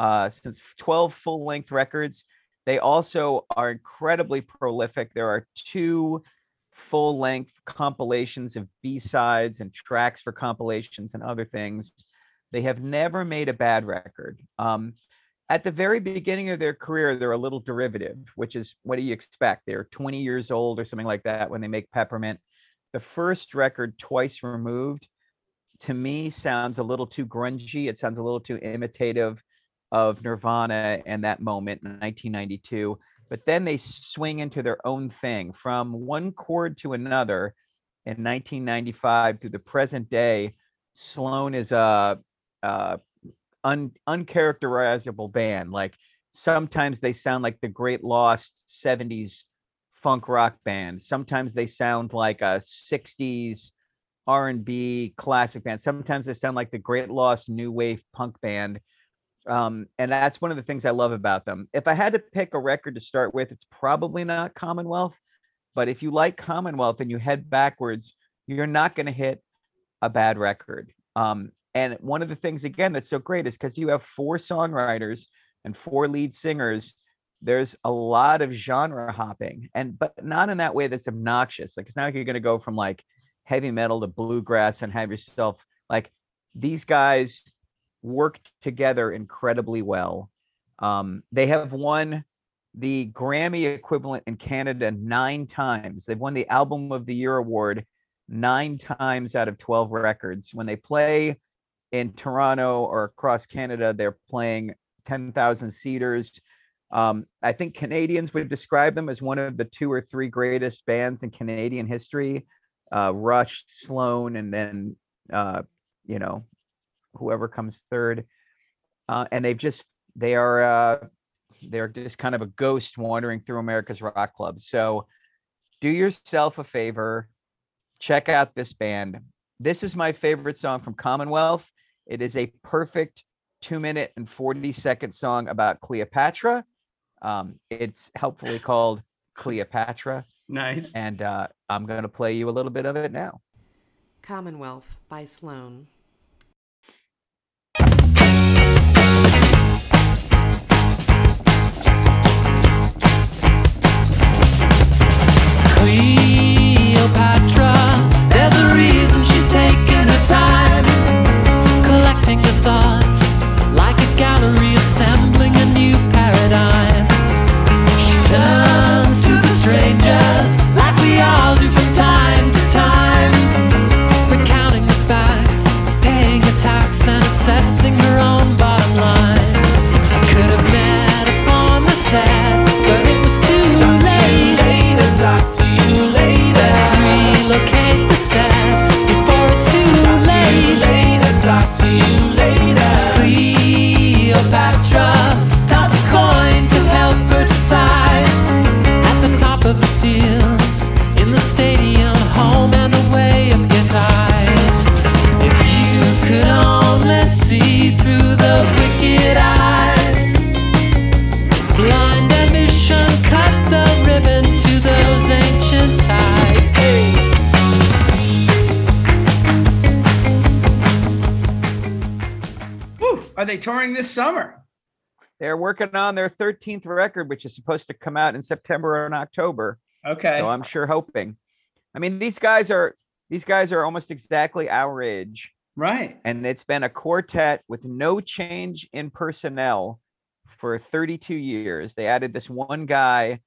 uh, since twelve full-length records. They also are incredibly prolific. There are two full-length compilations of B-sides and tracks for compilations and other things. They have never made a bad record. Um, At the very beginning of their career, they're a little derivative, which is what do you expect? They're twenty years old or something like that when they make Peppermint. The first record, Twice Removed, to me sounds a little too grungy. It sounds a little too imitative of Nirvana and that moment in nineteen ninety-two. But then they swing into their own thing. From One Chord to Another in nineteen ninety-five through the present day, Sloan is a... a Un, uncharacterizable band. Like sometimes they sound like the great lost seventies funk rock band. Sometimes they sound like a sixties R and B classic band. Sometimes they sound like the great lost new wave punk band. Um, and that's one of the things I love about them. If I had to pick a record to start with, it's probably not Commonwealth. But if you like Commonwealth and you head backwards, you're not going to hit a bad record. Um, and one of the things, again, that's so great is because you have four songwriters and four lead singers. There's a lot of genre hopping, and but not in that way that's obnoxious. Like, it's not like you're going to go from like heavy metal to bluegrass and have yourself like these guys work together incredibly well. Um, they have won the Grammy equivalent in Canada nine times. They've won the Album of the Year award nine times out of twelve records. When they play in Toronto or across Canada, they're playing ten thousand seaters. Um, I think Canadians would describe them as one of the two or three greatest bands in Canadian history. Uh, Rush, Sloan, and then, uh, you know, whoever comes third. Uh, and they've just, they are, uh, they're just kind of a ghost wandering through America's rock clubs. So do yourself a favor, check out this band. This is my favorite song from Commonwealth. It is a perfect two minute and forty second song about Cleopatra. Um, it's helpfully called Cleopatra. Nice. And uh, I'm going to play you a little bit of it now. Commonwealth by Sloan. Cleopatra, there's a reason she's taking her time, collecting her thoughts like a gallery assembling a new paradigm. She turns to the strangers like we all do from time to time, recounting the facts, paying the tax and assessing her own bottom line. Could have met upon the set, but it was too late. Talk to you later. Let's relocate the set before it's too late. Talk to you later. Cleopatra, toss a coin to help her decide. At the top of the field, in the stadium, home and away up your tide. If you could only see through those wicked eyes, blind ambition cut the ribbon to those ancient ties. Hey. Woo, are they touring this summer? They're working on their thirteenth record, which is supposed to come out in September or in October. Okay. So I'm sure hoping. I mean, these guys are these guys are almost exactly our age. Right. And it's been a quartet with no change in personnel for thirty-two years. They added this one guy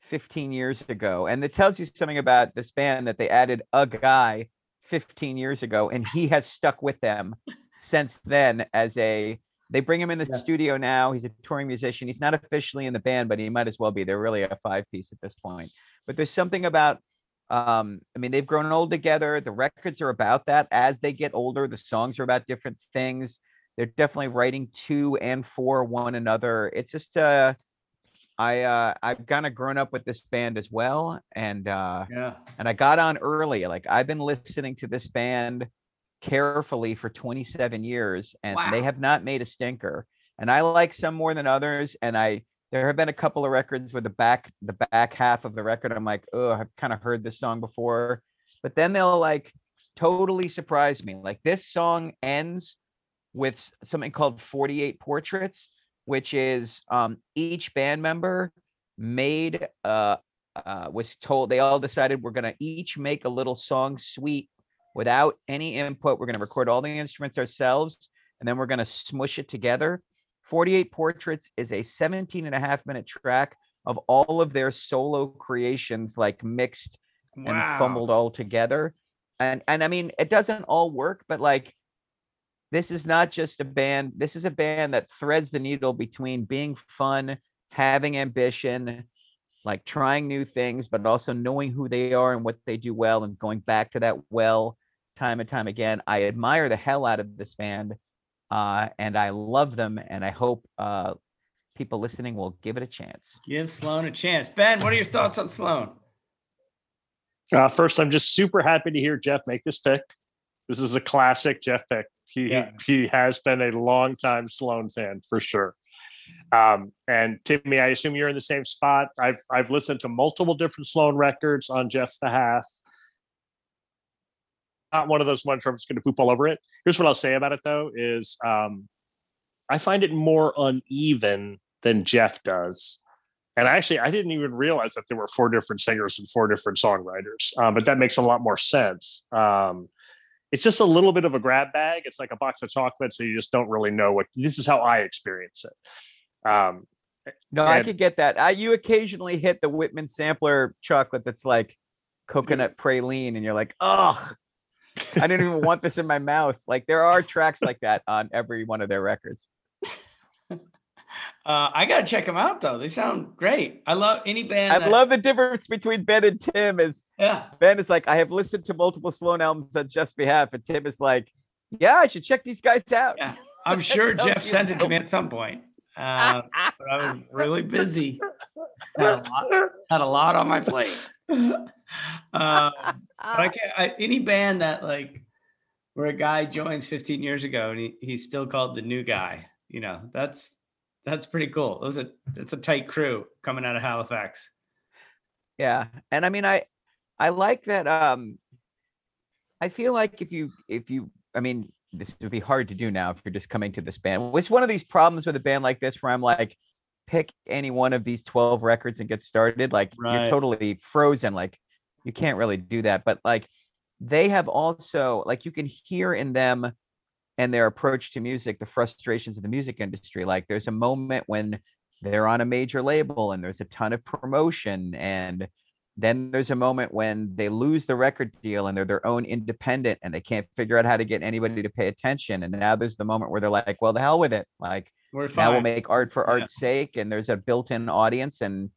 fifteen years ago, and it tells you something about this band that they added a guy fifteen years ago, and he has stuck with them since then. As a they bring him in the yeah. studio now. He's a touring musician. He's not officially in the band, but he might as well be. They're really a five piece at this point. But there's something about um I mean, they've grown old together. The records are about that. As they get older, the songs are about different things. They're definitely writing to and for one another. It's just uh I uh, I've kind of grown up with this band as well, and uh, yeah. and I got on early. Like, I've been listening to this band carefully for twenty-seven years, and wow. they have not made a stinker. And I like some more than others. And I there have been a couple of records where the back the back half of the record, I'm like, oh, I've kind of heard this song before. But then they'll like totally surprise me. Like, this song ends with something called forty-eight Portraits, which is um, each band member made, uh, uh, was told, they all decided we're going to each make a little song suite without any input. We're going to record all the instruments ourselves, and then we're going to smush it together. forty-eight Portraits is a seventeen and a half minute track of all of their solo creations, like mixed wow. and fumbled all together. And, and I mean, it doesn't all work, but like, this is not just a band. This is a band that threads the needle between being fun, having ambition, like trying new things, but also knowing who they are and what they do well and going back to that well time and time again. I admire the hell out of this band, uh, and I love them, and I hope uh, people listening will give it a chance. Give Sloan a chance. Ben, what are your thoughts on Sloan? Uh, first, I'm just super happy to hear Jeff make this pick. This is a classic Jeff pick. He yeah. he, he has been a longtime Sloan fan for sure. Um, and Timmy, I assume you're in the same spot. I've I've listened to multiple different Sloan records on Jeff's behalf. Not one of those ones where I'm just going to poop all over it. Here's what I'll say about it, though, is um, I find it more uneven than Jeff does. And actually, I didn't even realize that there were four different singers and four different songwriters, um, but that makes a lot more sense. Um, it's just a little bit of a grab bag. It's like a box of chocolates, so you just don't really know what, this is how I experience it. Um, no, and, I could get that. I, you occasionally hit the Whitman sampler chocolate that's like coconut praline, and you're like, oh, I didn't even want this in my mouth. Like, there are tracks like that on every one of their records. Uh, I gotta check them out though. They sound great. I love any band. I that... love the difference between Ben and Tim is yeah. Ben is like, I have listened to multiple Sloan albums on Jeff's behalf, and Tim is like, yeah, I should check these guys out. Yeah. I'm sure Jeff sent it to me at some point, uh, but I was really busy. Had a lot, had a lot on my plate. Um, but I can't. I, any band that like where a guy joins fifteen years ago and he, he's still called the new guy. You know, that's. That's pretty cool. Those are, that's a tight crew coming out of Halifax. Yeah. And I mean, I, I like that. Um, I feel like if you, if you, I mean, this would be hard to do now if you're just coming to this band. It's one of these problems with a band like this where I'm like, pick any one of these twelve records and get started. Like right. You're totally frozen. Like you can't really do that, but like they have also, like you can hear in them and their approach to music, the frustrations of the music industry. Like there's a moment when they're on a major label and there's a ton of promotion. And then there's a moment when they lose the record deal and they're their own independent and they can't figure out how to get anybody to pay attention. And now there's the moment where they're like, well, the hell with it. Like We're now fine. We'll make art for art's yeah. sake. And there's a built-in audience and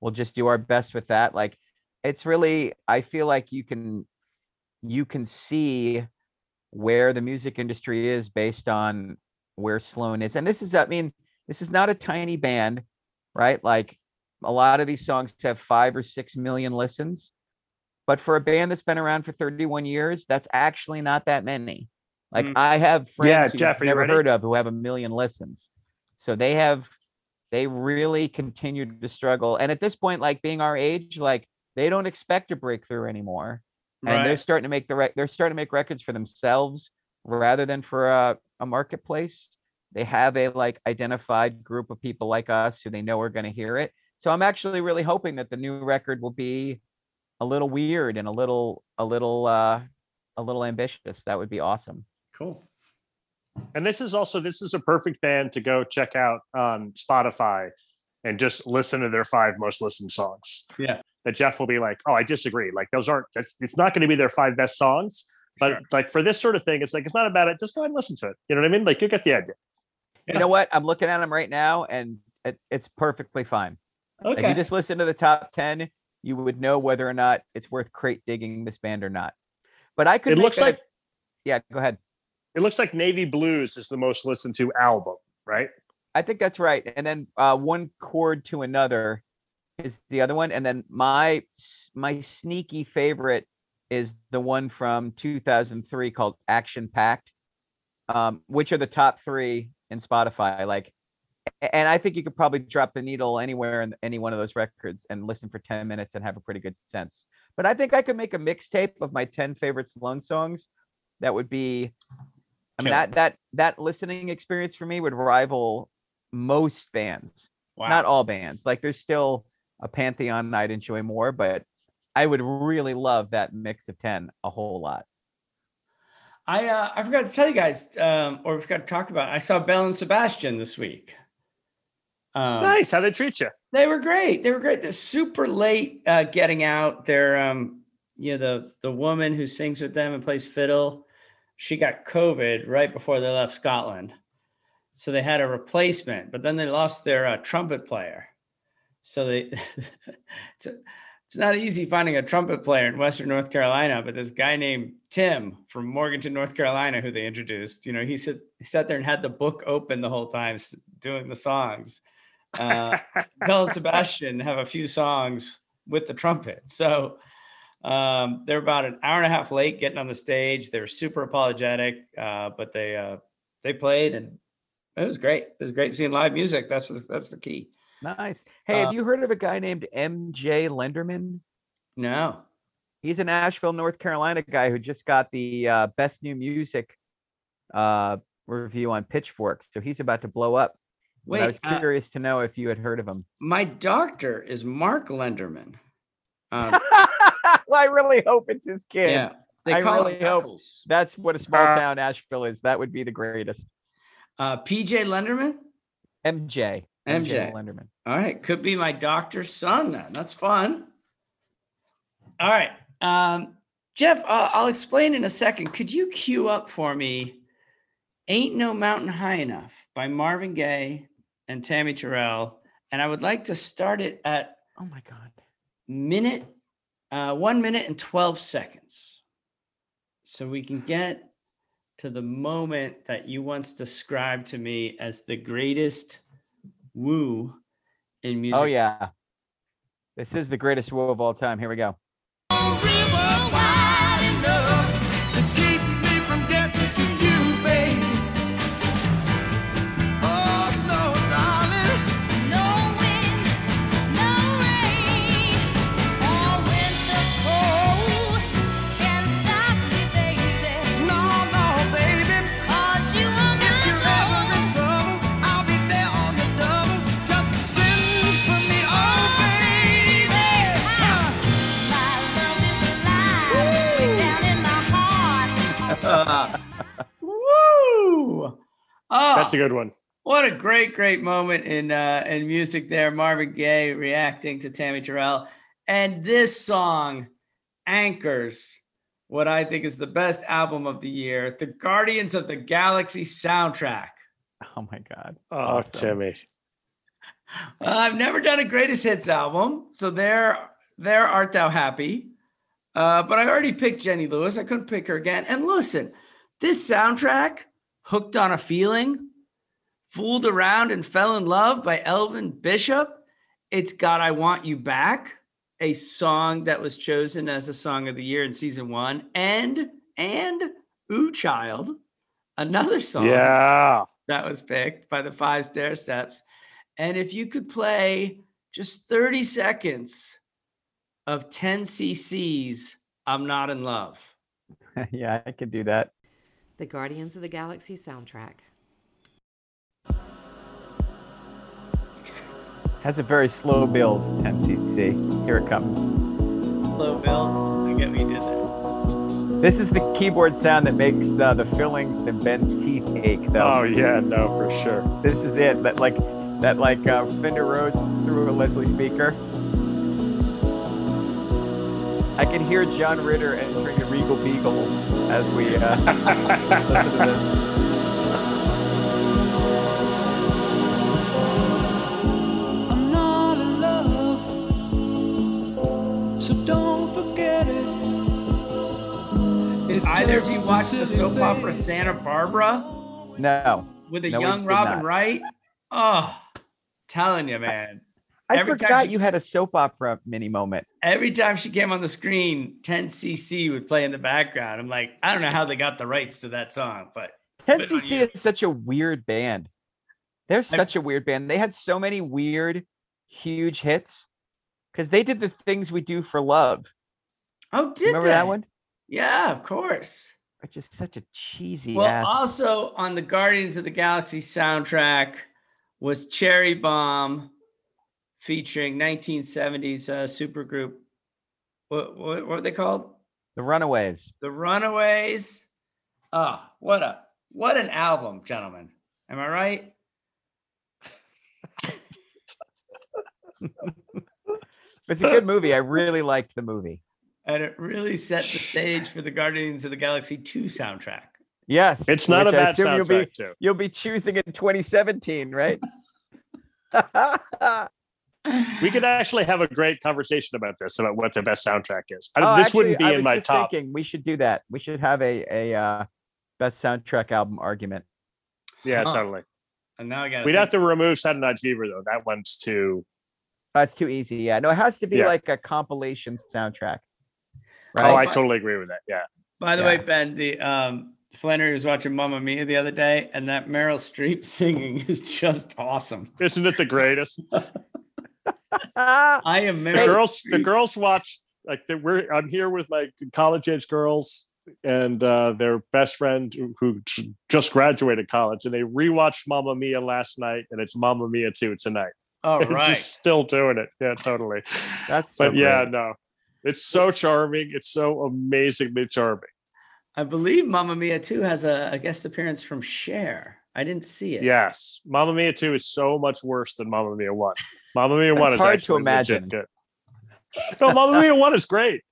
we'll just do our best with that. Like, it's really, I feel like you can, you can see where the music industry is based on where Sloan is. And this is, I mean, this is not a tiny band, right? Like a lot of these songs have five or six million listens, but for a band that's been around for thirty-one years, that's actually not that many. Like mm. I have friends yeah, who Jeff, I've never heard of who have a million listens. So they have, they really continued to struggle. And at this point, like being our age, like they don't expect a breakthrough anymore. And right. they're starting to make the rec- they're starting to make records for themselves rather than for a, a marketplace. They have a like identified group of people like us who they know are going to hear it. So I'm actually really hoping that the new record will be a little weird and a little a little uh, a little ambitious. That would be awesome. Cool. And this is also this is a perfect band to go check out on Spotify and just listen to their five most listened songs. Yeah. That Jeff will be like, oh, I disagree. Like those aren't, that's, it's not going to be their five best songs, but sure. like for this sort of thing, it's like, it's not about it. Just go ahead and listen to it. You know what I mean? Like you get the idea. Yeah. You know what? I'm looking at them right now and it, it's perfectly fine. Okay. If you just listen to the top ten, you would know whether or not it's worth crate digging this band or not. But I could, it looks a, like, yeah, go ahead. It looks like Navy Blues is the most listened to album, right? I think that's right. And then uh, One Chord to Another is the other one, and then my my sneaky favorite is the one from two thousand three called Action Packed, um, which are the top three in Spotify. Like, and I think you could probably drop the needle anywhere in any one of those records and listen for ten minutes and have a pretty good sense. But I think I could make a mixtape of my ten favorite Sloan songs. That would be, I mean, that that that listening experience for me would rival most bands. Wow. Not all bands. Like, there's still a pantheon I'd enjoy more, but I would really love that mix of ten a whole lot. I uh, I forgot to tell you guys, um, or we forgot to talk about it. I saw Belle and Sebastian this week. Um, nice, how they treat you? They were great. They were great. They're super late uh, getting out. They're um, you know, the the woman who sings with them and plays fiddle, she got COVID right before they left Scotland, so they had a replacement. But then they lost their uh, trumpet player. So they, it's, a, it's not easy finding a trumpet player in Western North Carolina, but this guy named Tim from Morganton, North Carolina, who they introduced, you know, he said, he sat there and had the book open the whole time doing the songs. Uh, Belle and Sebastian have a few songs with the trumpet. So Um, they're about an hour and a half late getting on the stage. They were super apologetic, uh, but they uh, they played, and it was great. It was great seeing live music. That's the, that's the key. Nice. Hey, uh, have you heard of a guy named M J Lenderman? No. He's an Asheville, North Carolina guy who just got the uh, best new music uh, review on Pitchfork. So he's about to blow up. Wait, I was curious uh, to know if you had heard of him. My doctor is Mark Lenderman. Um, well, I really hope it's his kid. Yeah, they I call really hope that's what a small uh, town Asheville is. That would be the greatest. Uh, P J Lenderman? M J. M J. M J Lenderman. All right. Could be my doctor's son then. That's fun. All right. Um, Jeff, uh, I'll explain in a second. Could you cue up for me Ain't No Mountain High Enough by Marvin Gaye and Tammy Terrell? And I would like to start it at oh my God. minute, uh, one minute and twelve seconds. So we can get to the moment that you once described to me as the greatest woo in music. Oh yeah. This is the greatest woo of all time. Here we go. Woo! Oh, that's a good one. What a great, great moment in uh, in music there. Marvin Gaye reacting to Tammy Terrell. And this song anchors what I think is the best album of the year, the Guardians of the Galaxy soundtrack. Oh, my God. Oh, awesome. Tammy. Well, I've never done a greatest hits album. So there, there art thou happy. Uh, but I already picked Jenny Lewis. I couldn't pick her again. And listen, this soundtrack, Hooked on a Feeling, Fooled Around and Fell in Love by Elvin Bishop. It's got I Want You Back, a song that was chosen as a song of the year in season one. And, and Ooh Child, another song yeah. that was picked by the Five Stair Steps. And if you could play just thirty seconds of ten C C's I'm Not in Love. Yeah, I could do that. The Guardians of the Galaxy soundtrack. Has a very slow build, ten C C. Here it comes. Slow build. I get what you did there. This is the keyboard sound that makes uh, the fillings and Ben's teeth ache, though. Oh, yeah, no, for sure. This is it. That, like, that, like uh, Fender Rhodes through a Leslie speaker. I can hear John Ritter entering the Regal Beagle as we uh, listen to this. I'm not in love, so don't forget it. Did either of you watch the soap opera Santa Barbara? No. With a no, young Robin not. Wright? Oh, telling you, man. I Every forgot she, you had a soap opera mini moment. Every time she came on the screen, ten C C would play in the background. I'm like, I don't know how they got the rights to that song, but ten C C is such a weird band. They're such I, a weird band. They had so many weird, huge hits because they did The Things We Do for Love. Oh, did remember they? That one? Yeah, of course. It's just such a cheesy. Well, ass. Also on the Guardians of the Galaxy soundtrack was Cherry Bomb, featuring nineteen seventies uh, supergroup. What, what, what were they called? The Runaways. The Runaways. Oh, what a what an album, gentlemen. Am I right? It's a good movie. I really liked the movie. And it really set the stage for the Guardians of the Galaxy two soundtrack. Yes. It's not a bad soundtrack, you'll be, too. You'll be choosing in twenty seventeen, right? We could actually have a great conversation about this, about what the best soundtrack is. I, oh, this actually, wouldn't be I in was my just top. Thinking we should do that. We should have a a uh, best soundtrack album argument. Yeah, huh. Totally. And now I got. We'd think. Have to remove Saturday Night Fever though. That one's too. That's too easy. Yeah, no, it has to be yeah. like a compilation soundtrack. Right? Oh, I totally agree with that. Yeah. By the yeah. way, Ben, the um, Flannery was watching Mamma Mia the other day, and that Meryl Streep singing is just awesome. Isn't it the greatest? I am Meryl. The girls, Streep. the girls watched like they we're. I'm here with my college age girls and uh, their best friend who, who just graduated college, and they rewatched Mamma Mia last night, and it's Mamma Mia two tonight. All right, just still doing it. Yeah, totally. That's so but great. yeah, no. It's so charming. It's so amazingly charming. I believe Mamma Mia two has a, a guest appearance from Cher. I didn't see it. Yes. Mamma Mia two is so much worse than Mamma Mia one. Mamma Mia one is hard to imagine. Good. No, Mamma Mia one is great.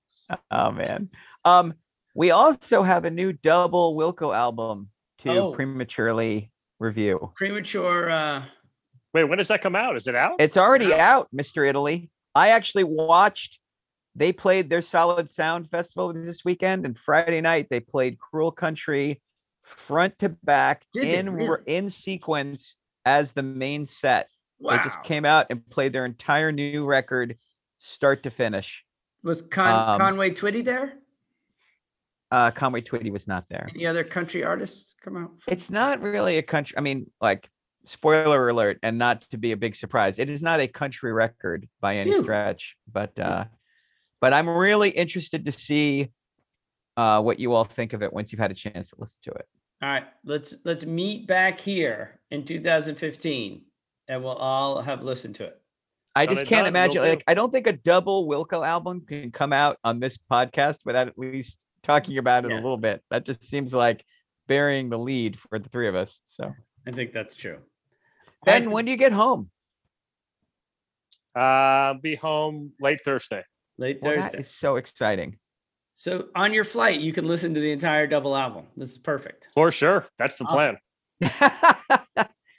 Oh, man. Um, we also have a new double Wilco album to oh. prematurely review. Premature. Uh... Wait, when does that come out? Is it out? It's already out, Mister Italy. I actually watched. They played their Solid Sound Festival this weekend, and Friday night they played Cruel Country front to back Did in really? in sequence as the main set. Wow. They just came out and played their entire new record, start to finish. Was Con- um, Conway Twitty there? Uh, Conway Twitty was not there. Any other country artists come out? It's not really a country. I mean, like, spoiler alert, and not to be a big surprise, it is not a country record by any Phew. stretch, but... Uh, But I'm really interested to see uh, what you all think of it once you've had a chance to listen to it. All right, let's let's meet back here in two thousand fifteen, and we'll all have listened to it. I just and can't I imagine. Like, I don't think a double Wilco album can come out on this podcast without at least talking about it yeah. a little bit. That just seems like burying the lead for the three of us. So I think that's true. Ben, th- when do you get home? Uh, I'll be home late Thursday. Late well, Thursday. That is so exciting. So on your flight, you can listen to the entire double album. This is perfect. For sure. That's the plan.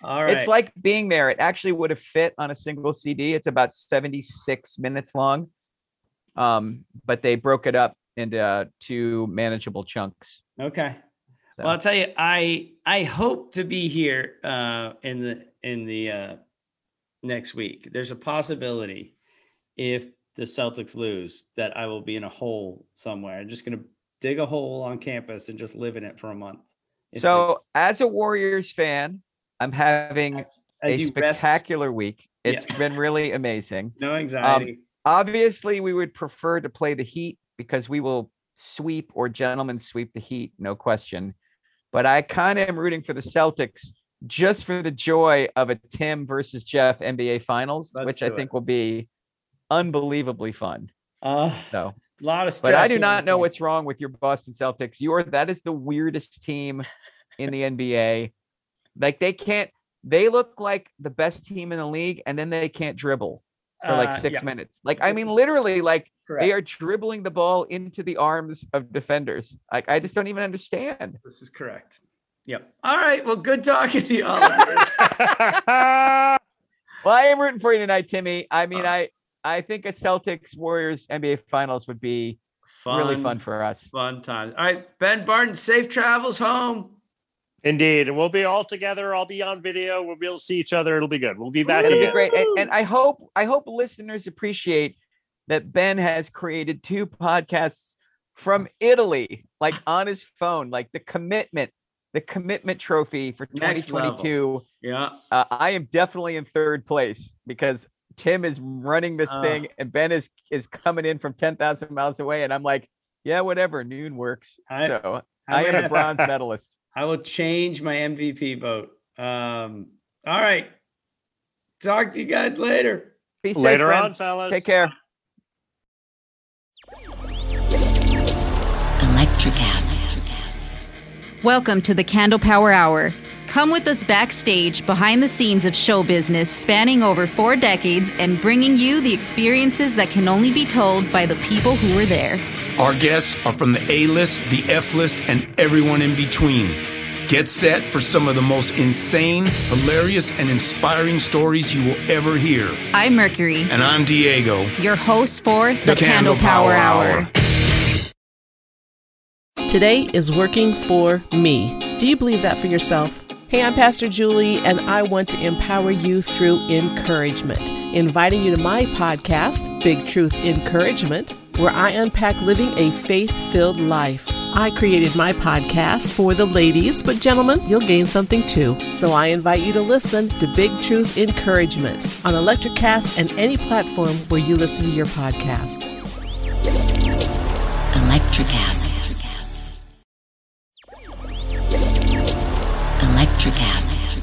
All right. It's like being there. It actually would have fit on a single C D. It's about seventy-six minutes long. Um, but they broke it up into uh, two manageable chunks. Okay. So. Well, I'll tell you, I I hope to be here uh, in the in the uh, next week. There's a possibility if the Celtics lose, that I will be in a hole somewhere. I'm just going to dig a hole on campus and just live in it for a month. It's so like, as a Warriors fan, I'm having as, as a spectacular rest. week. It's yeah. been really amazing. No anxiety. Um, obviously, we would prefer to play the Heat because we will sweep or gentlemen sweep the Heat, no question. But I kind of am rooting for the Celtics just for the joy of a Tim versus Jeff N B A Finals, Let's which I it. think will be unbelievably fun. Uh, so a lot of stress. But I do not know what's wrong with your Boston Celtics. You are that is the weirdest team in the N B A. Like they can't. They look like the best team in the league, and then they can't dribble for like six uh, yeah. minutes. Like I this mean, literally, like correct. they are dribbling the ball into the arms of defenders. Like I just don't even understand. This is correct. Yep. All right. Well, good talking to you all. Well, I am rooting for you tonight, Timmy. I mean, uh, I. I think a Celtics Warriors N B A Finals would be fun, really fun for us. Fun time. All right, Ben Barton, safe travels home. Indeed. And we'll be all together. I'll be on video. We'll be able to see each other. It'll be good. We'll be back It'll again. Be great. And, and I hope I hope listeners appreciate that Ben has created two podcasts from Italy, like on his phone, like the commitment, the commitment trophy for twenty twenty-two. Yeah. Uh, I am definitely in third place because Tim is running this uh, thing and Ben is, is coming in from ten thousand miles away. And I'm like, yeah, whatever, noon works. I, so I, I am a bronze medalist. I will change my M V P vote. Um, all right. Talk to you guys later. Be safe, later friends. on, fellas. Take care. ElectriCast. Welcome to the Candle Power Hour. Come with us backstage behind the scenes of show business spanning over four decades and bringing you the experiences that can only be told by the people who were there. Our guests are from the A-list, the F-list, and everyone in between. Get set for some of the most insane, hilarious, and inspiring stories you will ever hear. I'm Mercury. And I'm Diego. Your hosts for The, the Candle, Candle Power, Power Hour. Hour. Today is working for me. Do you believe that for yourself? Hey, I'm Pastor Julie, and I want to empower you through encouragement, inviting you to my podcast, Big Truth Encouragement. where I unpack living a faith-filled life. I created my podcast for the ladies, but gentlemen, you'll gain something too. So I invite you to listen to Big Truth Encouragement on ElectriCast and any platform where you listen to your podcast. ElectriCast. ElectriCast.